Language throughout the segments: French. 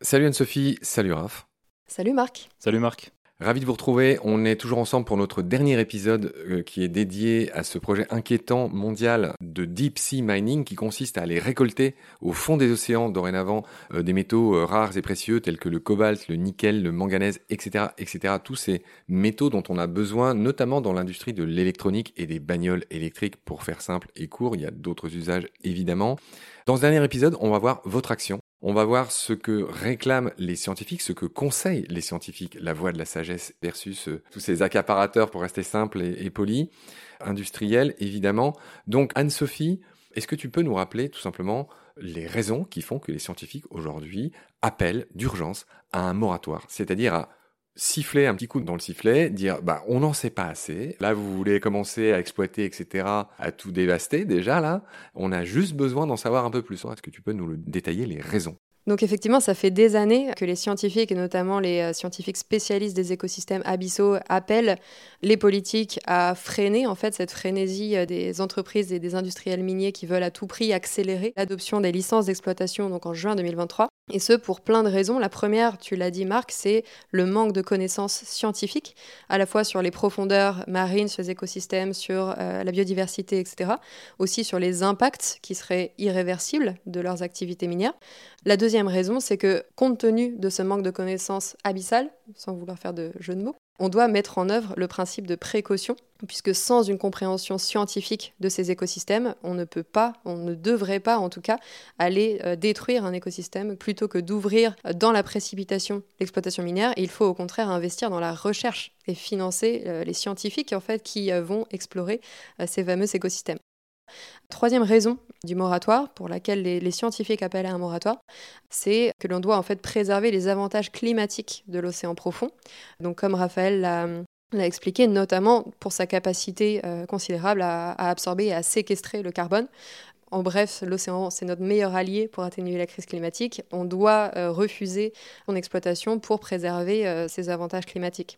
Salut Anne-Sophie, salut Raph. Salut Marc. Salut Marc. Ravi de vous retrouver, on est toujours ensemble pour notre dernier épisode qui est dédié à ce projet inquiétant mondial de Deep Sea Mining qui consiste à aller récolter au fond des océans dorénavant des métaux rares et précieux tels que le cobalt, le nickel, le manganèse, etc. Tous ces métaux dont on a besoin, notamment dans l'industrie de l'électronique et des bagnoles électriques pour faire simple et court. Il y a d'autres usages évidemment. Dans ce dernier épisode, on va voir votre action. On va voir ce que réclament les scientifiques, ce que conseillent les scientifiques, la voie de la sagesse versus tous ces accaparateurs, pour rester simple et poli, industriels évidemment. Donc Anne-Sophie, est-ce que tu peux nous rappeler tout simplement les raisons qui font que les scientifiques aujourd'hui appellent d'urgence à un moratoire, c'est-à-dire à siffler un petit coup dans le sifflet, dire on n'en sait pas assez, là vous voulez commencer à exploiter, etc., à tout dévaster déjà là, on a juste besoin d'en savoir un peu plus. Est-ce que tu peux nous détailler les raisons ? Donc effectivement, ça fait des années que les scientifiques, et notamment les scientifiques spécialistes des écosystèmes abyssaux, appellent les politiques à freiner en fait cette frénésie des entreprises et des industriels miniers qui veulent à tout prix accélérer l'adoption des licences d'exploitation donc en juin 2023. Et ce, pour plein de raisons. La première, tu l'as dit Marc, c'est le manque de connaissances scientifiques, à la fois sur les profondeurs marines, sur les écosystèmes, sur la biodiversité, etc. Aussi sur les impacts qui seraient irréversibles de leurs activités minières. La deuxième raison, c'est que compte tenu de ce manque de connaissances abyssales, sans vouloir faire de jeu de mots, on doit mettre en œuvre le principe de précaution, puisque sans une compréhension scientifique de ces écosystèmes, on ne peut pas, on ne devrait pas en tout cas, aller détruire un écosystème plutôt que d'ouvrir dans la précipitation l'exploitation minière. Il faut au contraire investir dans la recherche et financer les scientifiques en fait, qui vont explorer ces fameux écosystèmes. Troisième raison du moratoire pour laquelle les scientifiques appellent à un moratoire, c'est que l'on doit en fait préserver les avantages climatiques de l'océan profond. Donc comme Raphaël l'a expliqué, notamment pour sa capacité considérable à absorber et à séquestrer le carbone. En bref, l'océan, c'est notre meilleur allié pour atténuer la crise climatique. On doit refuser son exploitation pour préserver ses avantages climatiques.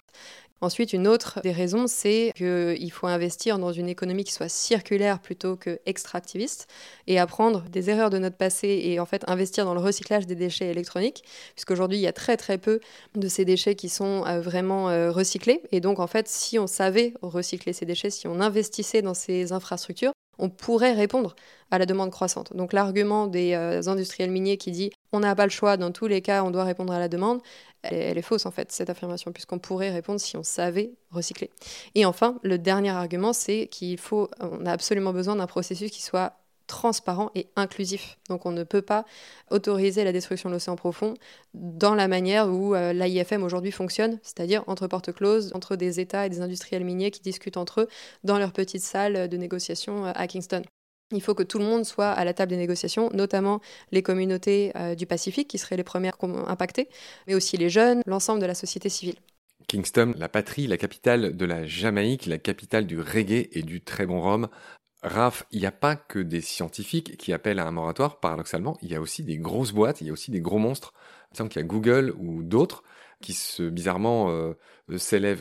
Ensuite, une autre des raisons, c'est qu'il faut investir dans une économie qui soit circulaire plutôt que extractiviste et apprendre des erreurs de notre passé et en fait investir dans le recyclage des déchets électroniques, puisqu'aujourd'hui, il y a très très peu de ces déchets qui sont vraiment recyclés. Et donc, en fait, si on savait recycler ces déchets, si on investissait dans ces infrastructures, on pourrait répondre à la demande croissante. Donc l'argument des industriels miniers qui dit « on n'a pas le choix, dans tous les cas, on doit répondre à la demande », elle est fausse en fait, cette affirmation, puisqu'on pourrait répondre si on savait recycler. Et enfin, le dernier argument, c'est qu'on a absolument besoin d'un processus qui soit transparent et inclusif. Donc on ne peut pas autoriser la destruction de l'océan profond dans la manière où l'AIFM aujourd'hui fonctionne, c'est-à-dire entre portes closes, entre des États et des industriels miniers qui discutent entre eux dans leur petite salle de négociation à Kingston. Il faut que tout le monde soit à la table des négociations, notamment les communautés du Pacifique qui seraient les premières impactées, mais aussi les jeunes, l'ensemble de la société civile. Kingston, la patrie, la capitale de la Jamaïque, la capitale du reggae et du très bon rhum. Raph, il n'y a pas que des scientifiques qui appellent à un moratoire, paradoxalement, il y a aussi des grosses boîtes, il y a aussi des gros monstres. Il me semble qu'il y a Google ou d'autres qui s'élèvent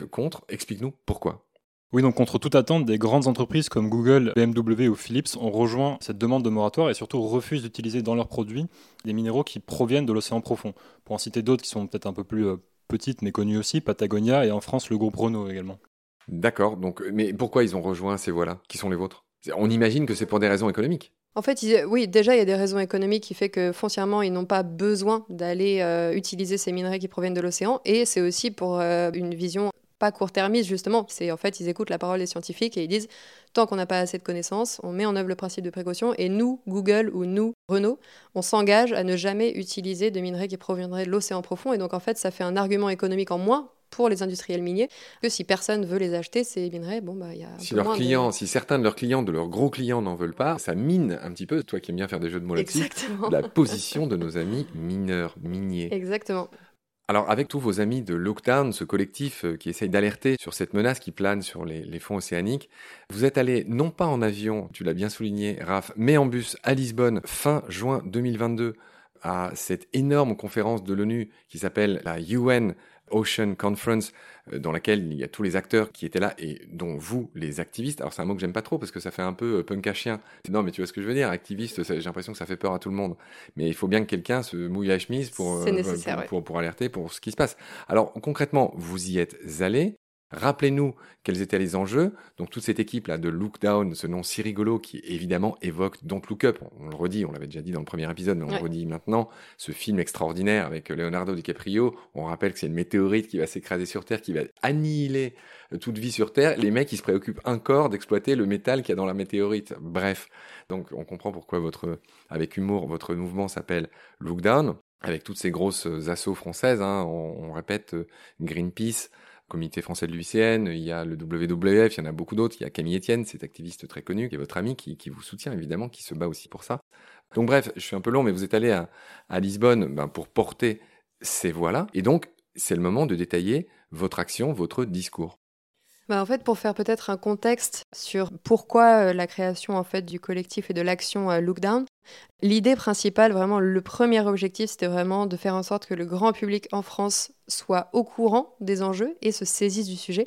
contre. Explique-nous pourquoi. Oui, donc contre toute attente, des grandes entreprises comme Google, BMW ou Philips ont rejoint cette demande de moratoire et surtout refusent d'utiliser dans leurs produits des minéraux qui proviennent de l'océan profond. Pour en citer d'autres qui sont peut-être un peu plus petites mais connues aussi, Patagonia et en France le groupe Renault également. D'accord, donc, mais pourquoi ils ont rejoint ces voies-là, qui sont les vôtres ? On imagine que c'est pour des raisons économiques. En fait, oui, déjà, il y a des raisons économiques qui fait que foncièrement, ils n'ont pas besoin d'aller utiliser ces minerais qui proviennent de l'océan. Et c'est aussi pour une vision pas court-termiste, justement. C'est en fait, ils écoutent la parole des scientifiques et ils disent tant qu'on n'a pas assez de connaissances, on met en œuvre le principe de précaution. Et nous, Google ou nous, Renault, on s'engage à ne jamais utiliser de minerais qui proviendraient de l'océan profond. Et donc, en fait, ça fait un argument économique en moins pour les industriels miniers, que si personne veut les acheter, ces minerais, il y a... Si certains de leurs clients, de leurs gros clients n'en veulent pas, ça mine un petit peu, toi qui aimes bien faire des jeux de mots là-dessus, la position de nos amis mineurs, miniers. Exactement. Alors, avec tous vos amis de Lockdown, ce collectif qui essaye d'alerter sur cette menace qui plane sur les fonds océaniques, vous êtes allés non pas en avion, tu l'as bien souligné, Raph, mais en bus à Lisbonne, fin juin 2022, à cette énorme conférence de l'ONU qui s'appelle la UN Ocean Conference, dans laquelle il y a tous les acteurs qui étaient là, et dont vous, les activistes. Alors c'est un mot que j'aime pas trop, parce que ça fait un peu punk à chien. Non, mais tu vois ce que je veux dire, activiste, j'ai l'impression que ça fait peur à tout le monde. Mais il faut bien que quelqu'un se mouille la chemise pour alerter, pour ce qui se passe. Alors concrètement, vous y êtes allés. Rappelez-nous quels étaient les enjeux. Donc toute cette équipe là de Lockdown, ce nom si rigolo qui évidemment évoque Don't Look Up, on le redit, on l'avait déjà dit dans le premier épisode, mais on le redit maintenant, ce film extraordinaire avec Leonardo DiCaprio, on rappelle que c'est une météorite qui va s'écraser sur Terre, qui va annihiler toute vie sur Terre, les mecs ils se préoccupent encore d'exploiter le métal qu'il y a dans la météorite. Bref, donc on comprend pourquoi avec humour, votre mouvement s'appelle Lockdown, avec toutes ces grosses assos françaises, hein, on répète Greenpeace, Comité français de l'UICN, il y a le WWF, il y en a beaucoup d'autres, il y a Camille Etienne, cet activiste très connu, qui est votre ami, qui vous soutient évidemment, qui se bat aussi pour ça. Donc bref, je suis un peu long, mais vous êtes allé à Lisbonne pour porter ces voix-là, et donc c'est le moment de détailler votre action, votre discours. En fait, pour faire peut-être un contexte sur pourquoi la création en fait, du collectif et de l'action Lockdown, l'idée principale, vraiment le premier objectif, c'était vraiment de faire en sorte que le grand public en France soit au courant des enjeux et se saisisse du sujet.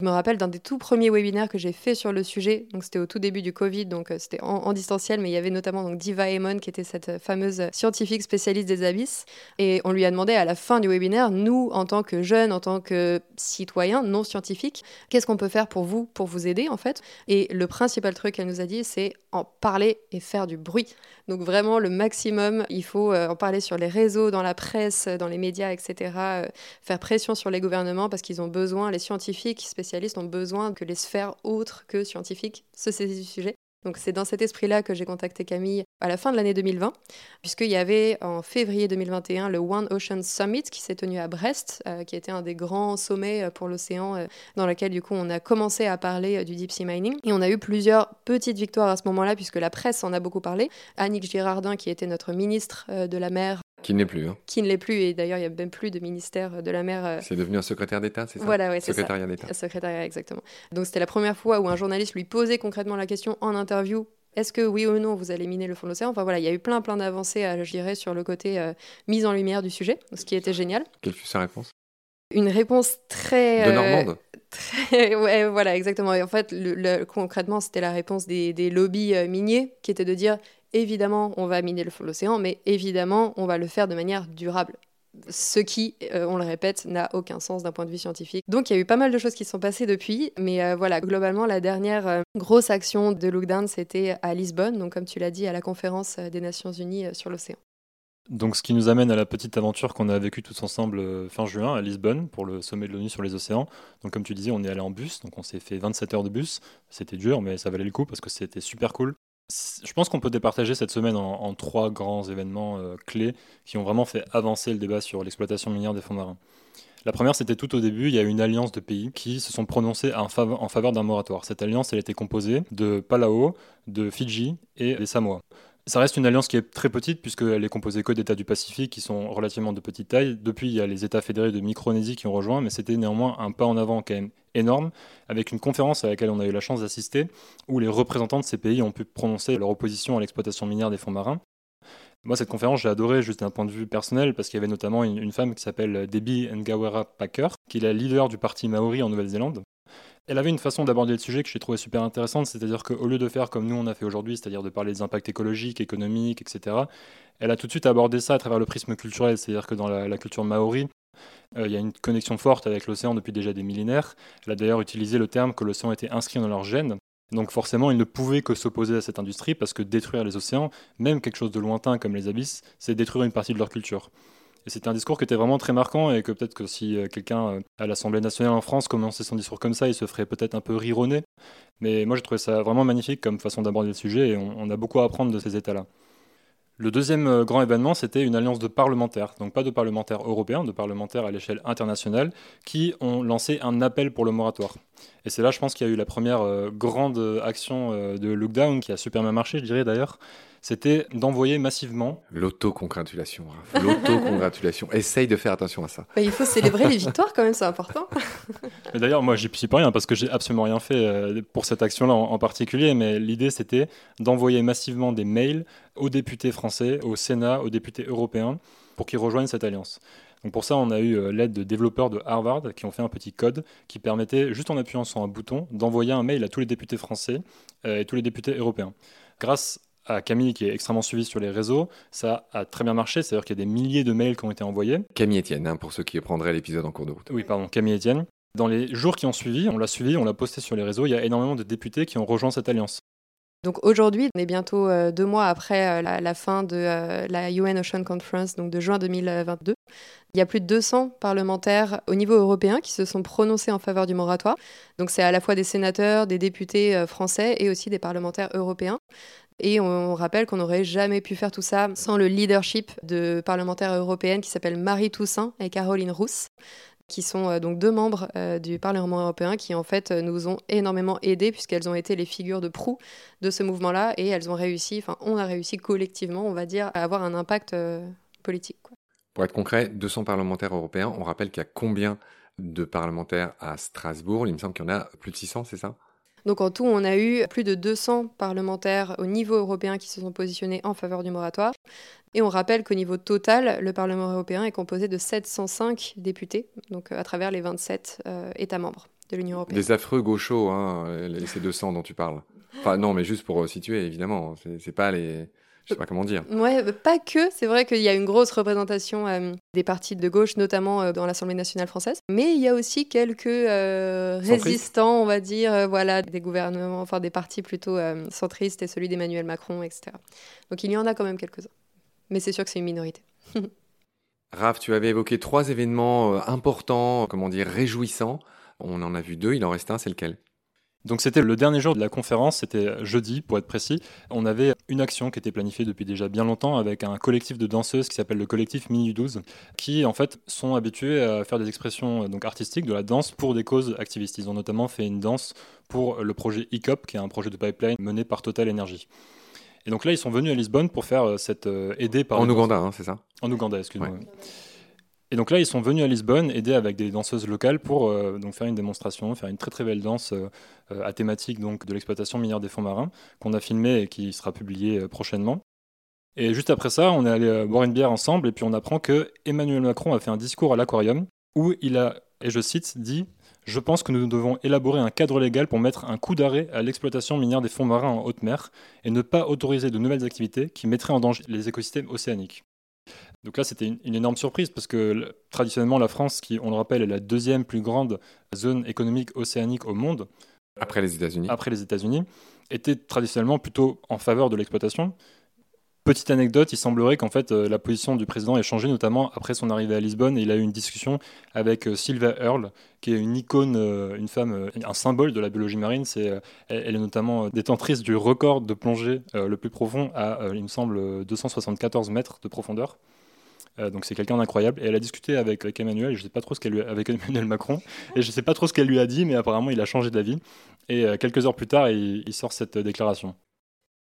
Je me rappelle d'un des tout premiers webinaires que j'ai fait sur le sujet, donc c'était au tout début du Covid, donc c'était en distanciel, mais il y avait notamment donc, Diva Hemon qui était cette fameuse scientifique spécialiste des abysses, et on lui a demandé à la fin du webinaire, nous en tant que jeunes, en tant que citoyens non scientifiques, qu'est-ce qu'on peut faire pour vous aider en fait, et le principal truc qu'elle nous a dit c'est en parler et faire du bruit, donc vraiment le maximum, il faut en parler sur les réseaux, dans la presse, dans les médias, etc., faire pression sur les gouvernements parce qu'ils ont besoin, les scientifiques spécialistes ont besoin que les sphères autres que scientifiques se saisissent du sujet. Donc c'est dans cet esprit-là que j'ai contacté Camille à la fin de l'année 2020, puisqu'il y avait en février 2021 le One Ocean Summit qui s'est tenu à Brest, qui était un des grands sommets pour l'océan, dans lequel du coup on a commencé à parler du Deep Sea Mining. Et on a eu plusieurs petites victoires à ce moment-là, puisque la presse en a beaucoup parlé. Annick Girardin, qui était notre ministre de la mer, qui ne l'est plus. Hein. Qui ne l'est plus, et d'ailleurs, il n'y a même plus de ministère de la mer. C'est devenu un secrétaire d'État, c'est ça ? Voilà, oui, c'est ça. Secrétariat d'État. Secrétariat, exactement. Donc, c'était la première fois où un journaliste lui posait concrètement la question en interview. Est-ce que oui ou non vous allez miner le fond de l'océan ? Enfin voilà, il y a eu plein d'avancées, je dirais, sur le côté mise en lumière du sujet, ce qui était génial. Quelle fut sa réponse ? Une réponse très... de Normande ? Ouais, voilà, exactement. Et en fait, concrètement, c'était la réponse des lobbies miniers, qui était de dire... évidemment, on va miner le fond de l'océan, mais évidemment, on va le faire de manière durable. Ce qui, on le répète, n'a aucun sens d'un point de vue scientifique. Donc, il y a eu pas mal de choses qui se sont passées depuis, mais voilà, globalement, la dernière grosse action de Lockdown, c'était à Lisbonne, donc comme tu l'as dit, à la conférence des Nations Unies sur l'océan. Donc, ce qui nous amène à la petite aventure qu'on a vécue tous ensemble fin juin à Lisbonne pour le sommet de l'ONU sur les océans. Donc, comme tu disais, on est allé en bus, donc on s'est fait 27 heures de bus. C'était dur, mais ça valait le coup parce que c'était super cool. Je pense qu'on peut départager cette semaine en trois grands événements clés qui ont vraiment fait avancer le débat sur l'exploitation minière des fonds marins. La première, c'était tout au début, il y a une alliance de pays qui se sont prononcés en faveur d'un moratoire. Cette alliance, elle était composée de Palau, de Fidji et des Samoa. Ça reste une alliance qui est très petite puisqu'elle est composée que d'États du Pacifique qui sont relativement de petite taille. Depuis, il y a les États fédérés de Micronésie qui ont rejoint, mais c'était néanmoins un pas en avant quand même énorme, avec une conférence à laquelle on a eu la chance d'assister, où les représentants de ces pays ont pu prononcer leur opposition à l'exploitation minière des fonds marins. Moi, cette conférence, j'ai adoré juste d'un point de vue personnel, parce qu'il y avait notamment une femme qui s'appelle Debbie Ngarewa-Packer, qui est la leader du parti Maori en Nouvelle-Zélande. Elle avait une façon d'aborder le sujet que j'ai trouvé super intéressante, c'est-à-dire qu'au lieu de faire comme nous on a fait aujourd'hui, c'est-à-dire de parler des impacts écologiques, économiques, etc., elle a tout de suite abordé ça à travers le prisme culturel, c'est-à-dire que dans la culture maori, il y a une connexion forte avec l'océan depuis déjà des millénaires. Elle a d'ailleurs utilisé le terme que l'océan était inscrit dans leur gène. Donc forcément, ils ne pouvaient que s'opposer à cette industrie parce que détruire les océans, même quelque chose de lointain comme les abysses, c'est détruire une partie de leur culture. Et c'était un discours qui était vraiment très marquant et que peut-être que si quelqu'un à l'Assemblée nationale en France commençait son discours comme ça, il se ferait peut-être un peu rironner. Mais moi, j'ai trouvé ça vraiment magnifique comme façon d'aborder le sujet et on a beaucoup à apprendre de ces États-là. Le deuxième grand événement, c'était une alliance de parlementaires, donc pas de parlementaires européens, de parlementaires à l'échelle internationale, qui ont lancé un appel pour le moratoire. Et c'est là, je pense, qu'il y a eu la première grande action de Lockdown, qui a super bien marché, je dirais d'ailleurs, c'était d'envoyer massivement... L'autocongratulation, Raph, l'autocongratulation. Essaye de faire attention à ça. Mais il faut célébrer les victoires quand même, c'est important. Mais d'ailleurs, moi, j'y suis pas rien parce que j'ai absolument rien fait pour cette action-là en particulier, mais l'idée, c'était d'envoyer massivement des mails aux députés français, au Sénat, aux députés européens, pour qu'ils rejoignent cette alliance. Donc pour ça, on a eu l'aide de développeurs de Harvard qui ont fait un petit code qui permettait, juste en appuyant sur un bouton, d'envoyer un mail à tous les députés français et tous les députés européens. Grâce à Camille, qui est extrêmement suivie sur les réseaux, ça a très bien marché, c'est-à-dire qu'il y a des milliers de mails qui ont été envoyés. Camille Etienne, pour ceux qui prendraient l'épisode en cours de route. Oui, pardon, Camille Etienne. Dans les jours qui ont suivi, on l'a suivi, on l'a posté sur les réseaux, il y a énormément de députés qui ont rejoint cette alliance. Donc aujourd'hui, on est bientôt 2 mois après la fin de la UN Ocean Conference, donc de juin 2022. Il y a plus de 200 parlementaires au niveau européen qui se sont prononcés en faveur du moratoire. Donc c'est à la fois des sénateurs, des députés français et aussi des parlementaires européens. Et on rappelle qu'on n'aurait jamais pu faire tout ça sans le leadership de parlementaires européennes qui s'appellent Marie Toussaint et Caroline Rousse, qui sont donc 2 membres du Parlement européen qui en fait nous ont énormément aidés puisqu'elles ont été les figures de proue de ce mouvement-là et elles ont réussi, on a réussi collectivement, on va dire, à avoir un impact politique, quoi. Pour être concret, 200 parlementaires européens, on rappelle qu'il y a combien de parlementaires à Strasbourg ? Il me semble qu'il y en a plus de 600, c'est ça ? Donc en tout, on a eu plus de 200 parlementaires au niveau européen qui se sont positionnés en faveur du moratoire. Et on rappelle qu'au niveau total, le Parlement européen est composé de 705 députés, donc à travers les 27 États membres de l'Union européenne. Des affreux gauchos, ces 200 dont tu parles. Enfin non, mais juste pour situer, évidemment, c'est pas les... Je ne sais pas comment dire. Ouais, pas que. C'est vrai qu'il y a une grosse représentation des partis de gauche, notamment dans l'Assemblée nationale française. Mais il y a aussi quelques résistants, on va dire, des gouvernements, des partis plutôt centristes et celui d'Emmanuel Macron, etc. Donc il y en a quand même quelques-uns. Mais c'est sûr que c'est une minorité. Raph, tu avais évoqué 3 événements importants, réjouissants. On en a vu 2, il en reste un, c'est lequel ? Donc c'était le dernier jour de la conférence, c'était jeudi pour être précis. On avait une action qui était planifiée depuis déjà bien longtemps avec un collectif de danseuses qui s'appelle le collectif Minuit 12 qui en fait sont habitués à faire des expressions donc artistiques de la danse pour des causes activistes. Ils ont notamment fait une danse pour le projet ICOP qui est un projet de pipeline mené par Total Energy. Et donc là ils sont venus à Lisbonne pour faire cette aidée par... En Ouganda, c'est ça ? En Ouganda, excuse-moi. Ouais. Et donc là, ils sont venus à Lisbonne, aider avec des danseuses locales pour donc faire une démonstration, faire une très très belle danse à thématique donc, de l'exploitation minière des fonds marins, qu'on a filmée et qui sera publiée prochainement. Et juste après ça, on est allé boire une bière ensemble et puis on apprend que Emmanuel Macron a fait un discours à l'Aquarium où il a, et je cite, dit « Je pense que nous devons élaborer un cadre légal pour mettre un coup d'arrêt à l'exploitation minière des fonds marins en haute mer et ne pas autoriser de nouvelles activités qui mettraient en danger les écosystèmes océaniques. » Donc là, c'était une énorme surprise parce que traditionnellement, la France, qui, on le rappelle, est la 2e plus grande zone économique océanique au monde, après les États-Unis, était traditionnellement plutôt en faveur de l'exploitation. Petite anecdote, il semblerait qu'en fait, la position du président ait changé, notamment après son arrivée à Lisbonne. Et il a eu une discussion avec Sylvia Earle, qui est une icône, une femme, un symbole de la biologie marine. Elle est notamment détentrice du record de plongée le plus profond à, il me semble, 274 mètres de profondeur. Donc c'est quelqu'un d'incroyable. Et elle a discuté avec Emmanuel, avec Emmanuel Macron, et je ne sais pas trop ce qu'elle lui a dit, mais apparemment il a changé d'avis. Et quelques heures plus tard, il sort cette déclaration.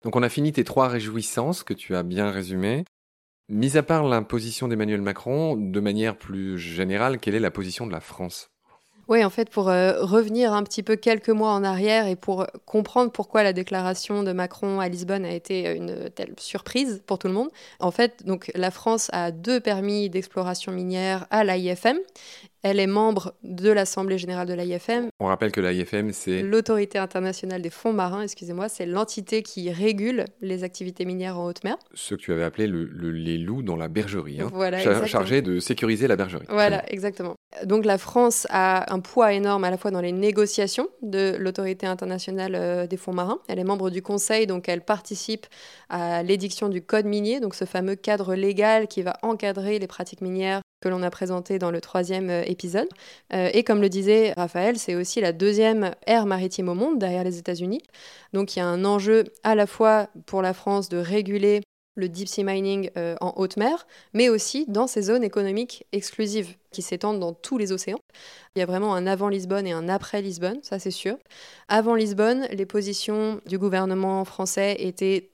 Donc on a fini tes 3 réjouissances que tu as bien résumées. Mis à part la position d'Emmanuel Macron, de manière plus générale, quelle est la position de la France ? Oui, en fait, pour revenir un petit peu quelques mois en arrière et pour comprendre pourquoi la déclaration de Macron à Lisbonne a été une telle surprise pour tout le monde, en fait, donc, la France a 2 permis d'exploration minière à l'AIFM. Elle est membre de l'Assemblée Générale de l'AIFM. On rappelle que l'AIFM, c'est... L'Autorité Internationale des Fonds Marins, c'est l'entité qui régule les activités minières en haute mer. Ce que tu avais appelé les loups dans la bergerie, voilà, chargé de sécuriser la bergerie. Voilà, exactement. Donc la France a un poids énorme à la fois dans les négociations de l'Autorité Internationale des Fonds Marins. Elle est membre du Conseil, donc elle participe à l'édiction du Code minier, donc ce fameux cadre légal qui va encadrer les pratiques minières que l'on a présenté dans le 3e épisode. Et comme le disait Raphaël, c'est aussi la 2e aire maritime au monde, derrière les États-Unis. Donc il y a un enjeu à la fois pour la France de réguler le deep sea mining en haute mer, mais aussi dans ces zones économiques exclusives qui s'étendent dans tous les océans. Il y a vraiment un avant Lisbonne et un après Lisbonne, ça c'est sûr. Avant Lisbonne, les positions du gouvernement français étaient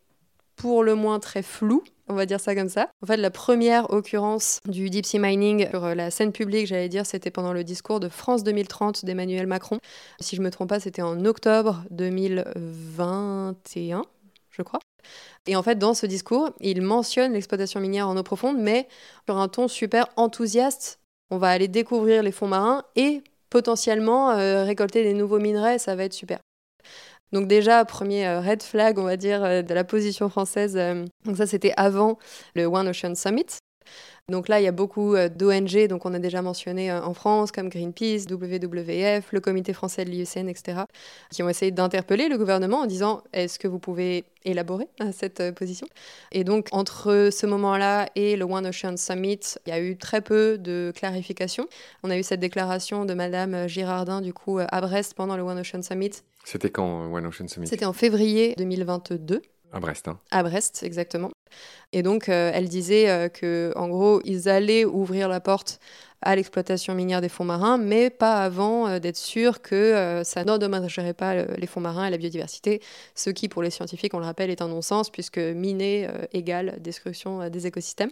pour le moins très floues, on va dire ça comme ça. En fait, la première occurrence du deep sea mining sur la scène publique, c'était pendant le discours de France 2030 d'Emmanuel Macron. Si je ne me trompe pas, c'était en octobre 2021. je crois. Et en fait, dans ce discours, il mentionne l'exploitation minière en eau profonde, mais sur un ton super enthousiaste. On va aller découvrir les fonds marins et potentiellement récolter des nouveaux minerais, ça va être super. Donc déjà, premier red flag, on va dire, de la position française. Donc ça, c'était avant le One Ocean Summit. Donc là, il y a beaucoup d'ONG, donc on a déjà mentionné en France, comme Greenpeace, WWF, le comité français de l'IUCN, etc., qui ont essayé d'interpeller le gouvernement en disant « Est-ce que vous pouvez élaborer cette position ?» Et donc, entre ce moment-là et le One Ocean Summit, il y a eu très peu de clarification. On a eu cette déclaration de Madame Girardin, du coup, à Brest, pendant le One Ocean Summit. C'était quand, One Ocean Summit ? C'était en février 2022. À Brest, hein. À Brest, exactement. Et donc, elle disait qu'en gros, ils allaient ouvrir la porte à l'exploitation minière des fonds marins, mais pas avant d'être sûr que ça n'endommagerait pas les fonds marins et la biodiversité, ce qui, pour les scientifiques, on le rappelle, est un non-sens, puisque miner égale destruction des écosystèmes.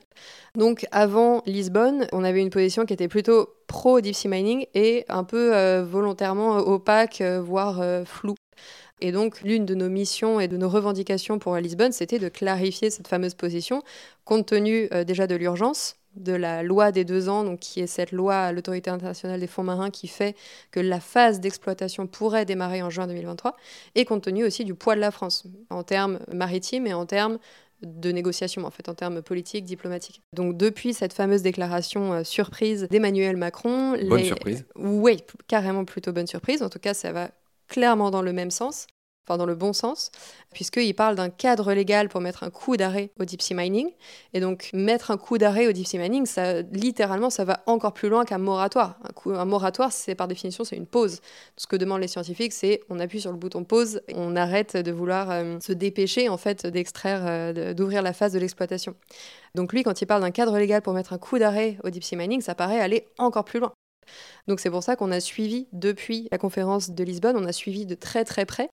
Donc, avant Lisbonne, on avait une position qui était plutôt pro-deep sea mining et un peu volontairement opaque, voire floue. Et donc, l'une de nos missions et de nos revendications pour Lisbonne, c'était de clarifier cette fameuse position, compte tenu déjà de l'urgence, de la loi des 2 ans, donc qui est cette loi à l'autorité internationale des fonds marins qui fait que la phase d'exploitation pourrait démarrer en juin 2023, et compte tenu aussi du poids de la France, en termes maritimes et en termes de négociations, en fait, en termes politiques, diplomatiques. Donc, depuis cette fameuse déclaration surprise d'Emmanuel Macron... Bonne surprise. Oui, carrément plutôt bonne surprise. En tout cas, ça va clairement dans le même sens. Enfin, dans le bon sens, puisqu'il parle d'un cadre légal pour mettre un coup d'arrêt au deep sea mining. Et donc, mettre un coup d'arrêt au deep sea mining, ça, littéralement, ça va encore plus loin qu'un moratoire. Un moratoire, c'est par définition, c'est une pause. Ce que demandent les scientifiques, c'est on appuie sur le bouton pause, on arrête de vouloir se dépêcher, en fait, d'ouvrir la phase de l'exploitation. Donc lui, quand il parle d'un cadre légal pour mettre un coup d'arrêt au deep sea mining, ça paraît aller encore plus loin. Donc c'est pour ça qu'on a suivi, depuis la conférence de Lisbonne, on a suivi de très très près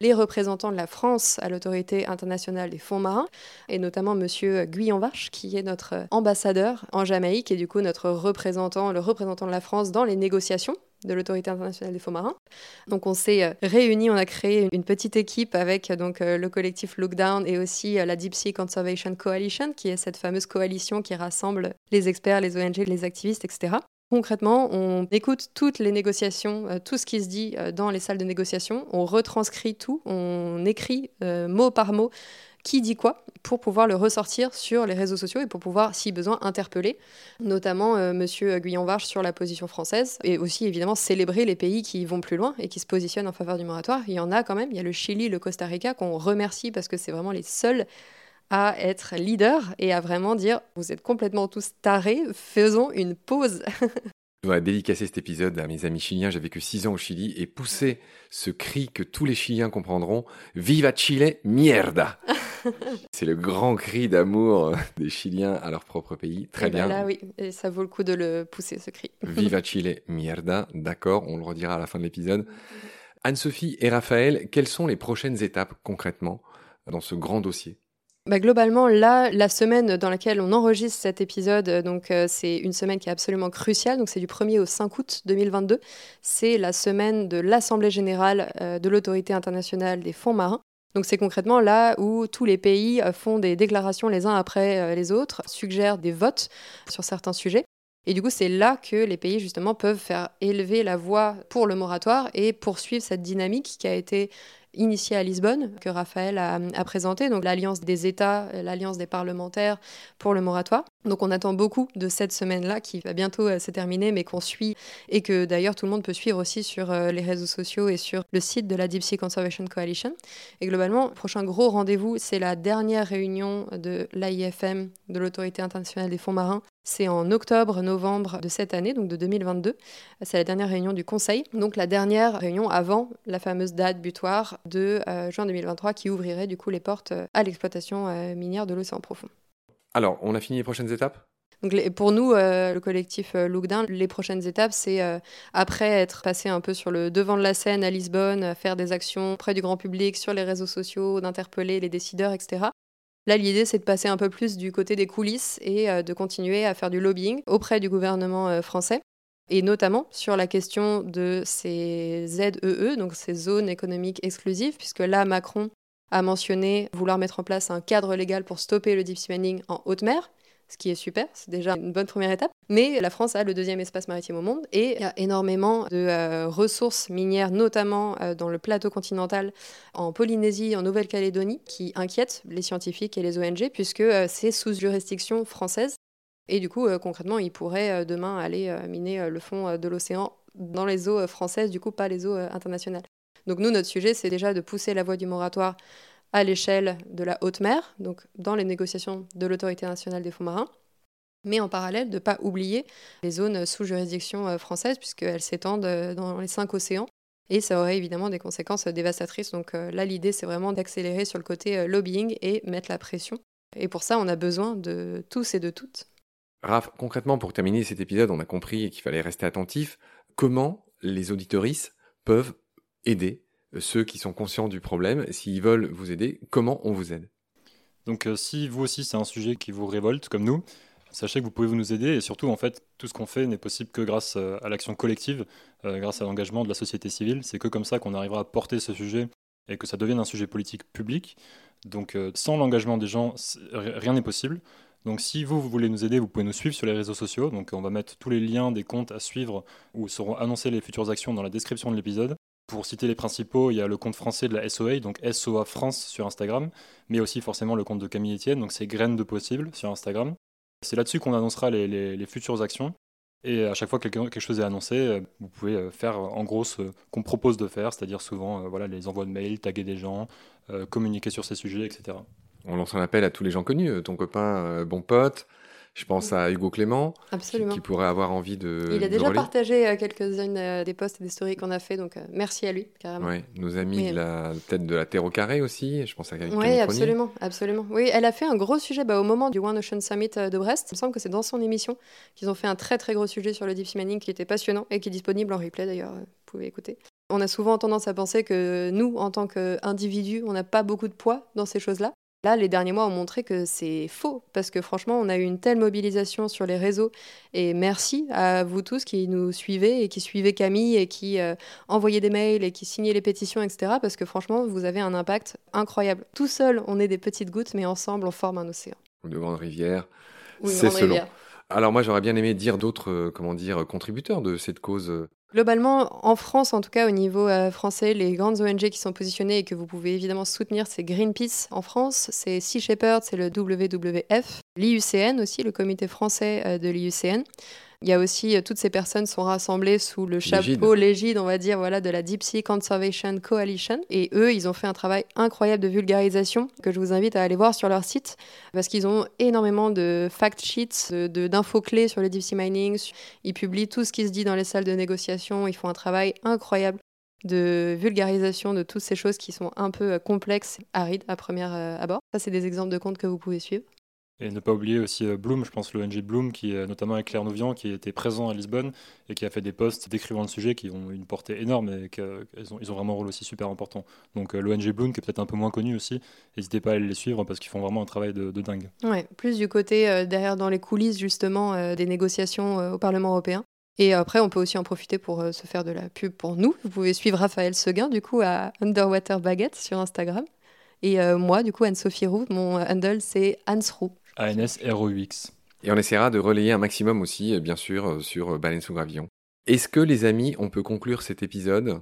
les représentants de la France à l'autorité internationale des fonds marins, et notamment monsieur Guyon-Varge, qui est notre ambassadeur en Jamaïque, et du coup notre représentant, le représentant de la France dans les négociations de l'autorité internationale des fonds marins. Donc on s'est réunis, on a créé une petite équipe avec donc, le collectif Lockdown et aussi la Deep Sea Conservation Coalition, qui est cette fameuse coalition qui rassemble les experts, les ONG, les activistes, etc. Concrètement, on écoute toutes les négociations, tout ce qui se dit dans les salles de négociation, on retranscrit tout, on écrit mot par mot qui dit quoi pour pouvoir le ressortir sur les réseaux sociaux et pour pouvoir, si besoin, interpeller, notamment monsieur Guyon-Varge sur la position française et aussi évidemment célébrer les pays qui vont plus loin et qui se positionnent en faveur du moratoire. Il y en a quand même, il y a le Chili, le Costa Rica qu'on remercie parce que c'est vraiment les seuls à être leader et à vraiment dire « Vous êtes complètement tous tarés, faisons une pause !» Je dois dédicacer cet épisode à mes amis chiliens. J'ai vécu 6 ans au Chili et pousser ce cri que tous les Chiliens comprendront « Viva Chile, mierda !» C'est le grand cri d'amour des Chiliens à leur propre pays. Très et bien. Ben là, oui, et ça vaut le coup de le pousser, ce cri. « Viva Chile, mierda !» D'accord, on le redira à la fin de l'épisode. Anne-Sophie et Raphaël, quelles sont les prochaines étapes concrètement dans ce grand dossier ? Bah globalement, là, la semaine dans laquelle on enregistre cet épisode, donc c'est une semaine qui est absolument cruciale, donc c'est du 1er au 5 août 2022, c'est la semaine de l'Assemblée Générale de l'Autorité Internationale des Fonds Marins. Donc c'est concrètement là où tous les pays font des déclarations les uns après les autres, suggèrent des votes sur certains sujets. Et du coup, c'est là que les pays, justement, peuvent faire élever la voix pour le moratoire et poursuivre cette dynamique qui a été initiée à Lisbonne, que Raphaël a présentée, donc l'alliance des États, l'alliance des parlementaires pour le moratoire. Donc on attend beaucoup de cette semaine-là qui va bientôt se terminer, mais qu'on suit et que d'ailleurs tout le monde peut suivre aussi sur les réseaux sociaux et sur le site de la Deep Sea Conservation Coalition. Et globalement, le prochain gros rendez-vous, c'est la dernière réunion de l'AIFM, de l'Autorité internationale des fonds marins. C'est en octobre-novembre de cette année, donc de 2022. C'est la dernière réunion du Conseil, donc la dernière réunion avant la fameuse date butoir de juin 2023 qui ouvrirait du coup les portes à l'exploitation minière de l'océan profond. Alors, on a fini les prochaines étapes ? Donc, pour nous, le collectif Lockdown, les prochaines étapes, c'est après être passé un peu sur le devant de la scène à Lisbonne, faire des actions auprès du grand public, sur les réseaux sociaux, d'interpeller les décideurs, etc. Là, l'idée, c'est de passer un peu plus du côté des coulisses et de continuer à faire du lobbying auprès du gouvernement français, et notamment sur la question de ces ZEE, donc ces zones économiques exclusives, puisque là, Macron a mentionné vouloir mettre en place un cadre légal pour stopper le deep sea mining en haute mer, ce qui est super, c'est déjà une bonne première étape. Mais la France a le deuxième espace maritime au monde et il y a énormément de ressources minières, notamment dans le plateau continental, en Polynésie, en Nouvelle-Calédonie, qui inquiètent les scientifiques et les ONG, puisque c'est sous jurisdiction française. Et du coup, concrètement, ils pourraient demain aller miner le fond de l'océan dans les eaux françaises, du coup pas les eaux internationales. Donc nous, notre sujet, c'est déjà de pousser la voie du moratoire à l'échelle de la haute mer, donc dans les négociations de l'Autorité nationale des fonds marins, mais en parallèle de ne pas oublier les zones sous juridiction française, puisqu'elles s'étendent dans les 5 océans, et ça aurait évidemment des conséquences dévastatrices. Donc là, l'idée, c'est vraiment d'accélérer sur le côté lobbying et mettre la pression. Et pour ça, on a besoin de tous et de toutes. Raph, concrètement, pour terminer cet épisode, on a compris qu'il fallait rester attentif. Comment les auditorices peuvent aider ceux qui sont conscients du problème, s'ils veulent vous aider, comment on vous aide? Donc si vous aussi c'est un sujet qui vous révolte comme nous, sachez que vous pouvez nous aider, et surtout en fait tout ce qu'on fait n'est possible que grâce à l'action collective, grâce à l'engagement de la société civile. C'est que comme ça qu'on arrivera à porter ce sujet et que ça devienne un sujet politique public. Donc sans l'engagement des gens, rien n'est possible. Donc si vous voulez nous aider, vous pouvez nous suivre sur les réseaux sociaux. Donc on va mettre tous les liens des comptes à suivre où seront annoncées les futures actions dans la description de l'épisode. Pour citer les principaux, il y a le compte français de la SOA, donc SOA France sur Instagram, mais aussi forcément le compte de Camille Etienne, donc c'est Graines de Possible sur Instagram. C'est là-dessus qu'on annoncera les futures actions, et à chaque fois que quelque chose est annoncé, vous pouvez faire en gros ce qu'on propose de faire, c'est-à-dire souvent voilà, les envois de mails, taguer des gens, communiquer sur ces sujets, etc. On lance un appel à tous les gens connus, ton copain, bon pote... Je pense à Hugo Clément, qui pourrait avoir envie de... Il a déjà partagé quelques-unes des posts et des stories qu'on a fait, donc merci à lui, carrément. Ouais, nos amis peut-être de la Terre au Carré aussi, je pense à Camille. Oui, absolument. Oui, elle a fait un gros sujet au moment du One Ocean Summit de Brest. Il me semble que c'est dans son émission qu'ils ont fait un très très gros sujet sur le deep sea mining qui était passionnant et qui est disponible en replay d'ailleurs, vous pouvez écouter. On a souvent tendance à penser que nous, en tant qu'individus, on n'a pas beaucoup de poids dans ces choses-là. Là, les derniers mois ont montré que c'est faux, parce que franchement, on a eu une telle mobilisation sur les réseaux. Et merci à vous tous qui nous suivez et qui suivez Camille et qui envoyez des mails et qui signez les pétitions, etc. Parce que franchement, vous avez un impact incroyable. Tout seul, on est des petites gouttes, mais ensemble, on forme un océan. Ou de grandes rivières, c'est selon. Alors moi, j'aurais bien aimé dire d'autres contributeurs de cette cause. Globalement, en France, en tout cas au niveau français, les grandes ONG qui sont positionnées et que vous pouvez évidemment soutenir, c'est Greenpeace en France, c'est Sea Shepherd, c'est le WWF, l'IUCN aussi, le comité français de l'IUCN. Il y a aussi, toutes ces personnes sont rassemblées sous le chapeau, l'égide, on va dire, voilà, de la Deep Sea Conservation Coalition. Et eux, ils ont fait un travail incroyable de vulgarisation que je vous invite à aller voir sur leur site parce qu'ils ont énormément de fact-sheets, d'infos-clés sur le deep sea mining. Ils publient tout ce qui se dit dans les salles de négociation. Ils font un travail incroyable de vulgarisation de toutes ces choses qui sont un peu complexes, arides à premier abord. Ça, c'est des exemples de comptes que vous pouvez suivre. Et ne pas oublier aussi Bloom, je pense l'ONG Bloom, qui notamment avec Claire Nouvian, qui était présent à Lisbonne et qui a fait des posts décrivant le sujet qui ont une portée énorme et qu'ils ont vraiment un rôle aussi super important. Donc l'ONG Bloom, qui est peut-être un peu moins connue aussi, n'hésitez pas à aller les suivre parce qu'ils font vraiment un travail de dingue. Ouais, plus du côté derrière dans les coulisses justement des négociations au Parlement européen. Et après, on peut aussi en profiter pour se faire de la pub pour nous. Vous pouvez suivre Raphaël Seguin du coup à Underwater Baguette sur Instagram. Et moi, du coup, Anne-Sophie Roux, mon handle, c'est Anne-Roux. ANSROUX. Et on essaiera de relayer un maximum aussi, bien sûr, sur Baleine sous Gravillon. Est-ce que, les amis, on peut conclure cet épisode?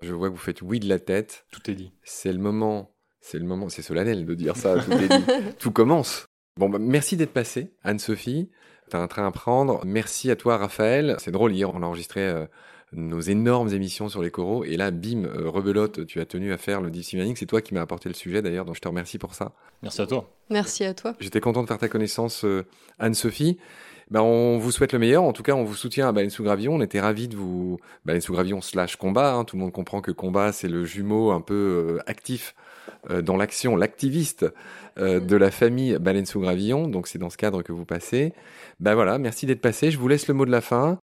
Je vois que vous faites oui de la tête. Tout est dit. C'est le moment, c'est solennel de dire ça, tout est dit. Tout commence. Bon, merci d'être passé, Anne-Sophie. T'as un train à prendre. Merci à toi, Raphaël. C'est drôle, hier, on a enregistré nos énormes émissions sur les coraux. Et là, bim, rebelote, tu as tenu à faire le deep sea mining. C'est toi qui m'as apporté le sujet d'ailleurs, donc je te remercie pour ça. Merci à toi. Merci à toi. J'étais content de faire ta connaissance, Anne-Sophie. On vous souhaite le meilleur. En tout cas, on vous soutient à Baleine sous Gravillon. On était ravis de vous... Baleine sous Gravillon /combat. Tout le monde comprend que combat, c'est le jumeau un peu actif dans l'action, l'activiste de la famille Baleine sous Gravillon. Donc, c'est dans ce cadre que vous passez. Voilà, merci d'être passé. Je vous laisse le mot de la fin.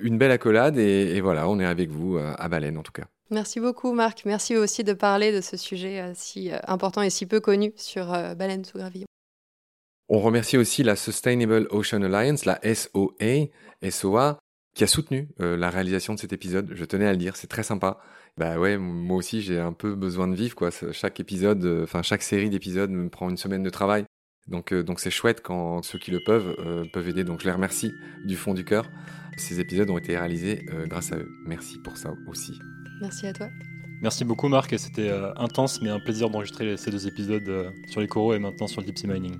Une belle accolade et voilà, on est avec vous à Baleine en tout cas. Merci beaucoup Marc. Merci aussi de parler de ce sujet si important et si peu connu sur Baleine sous Gravillon. On remercie aussi la Sustainable Ocean Alliance, la SOA, qui a soutenu la réalisation de cet épisode. Je tenais à le dire, c'est très sympa. Bah ouais, moi aussi j'ai un peu besoin de vivre, quoi. Chaque épisode, chaque série d'épisodes me prend une semaine de travail. Donc c'est chouette quand ceux qui le peuvent aider. Donc je les remercie du fond du cœur. Ces épisodes ont été réalisés grâce à eux. Merci pour ça aussi. Merci à toi. Merci beaucoup Marc, et c'était intense mais un plaisir d'enregistrer ces deux épisodes sur les coraux et maintenant sur le Deep Sea Mining.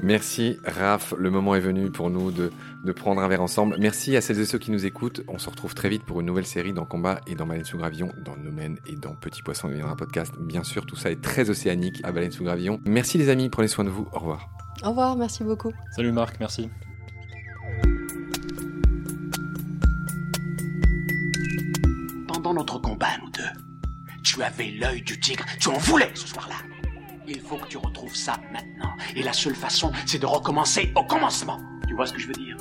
Merci Raph, le moment est venu pour nous de prendre un verre ensemble. Merci à celles et ceux qui nous écoutent. On se retrouve très vite pour une nouvelle série dans Combat et dans Baleine sous Gravillon, dans Nomen et dans Petit Poisson deviendra un podcast. Bien sûr, tout ça est très océanique à Baleine sous Gravillon. Merci les amis, prenez soin de vous. Au revoir. Au revoir, merci beaucoup. Salut Marc, merci. Pendant notre combat, nous deux, tu avais l'œil du tigre, tu en voulais ce soir-là. Il faut que tu retrouves ça maintenant. Et la seule façon, c'est de recommencer au commencement. Tu vois ce que je veux dire ?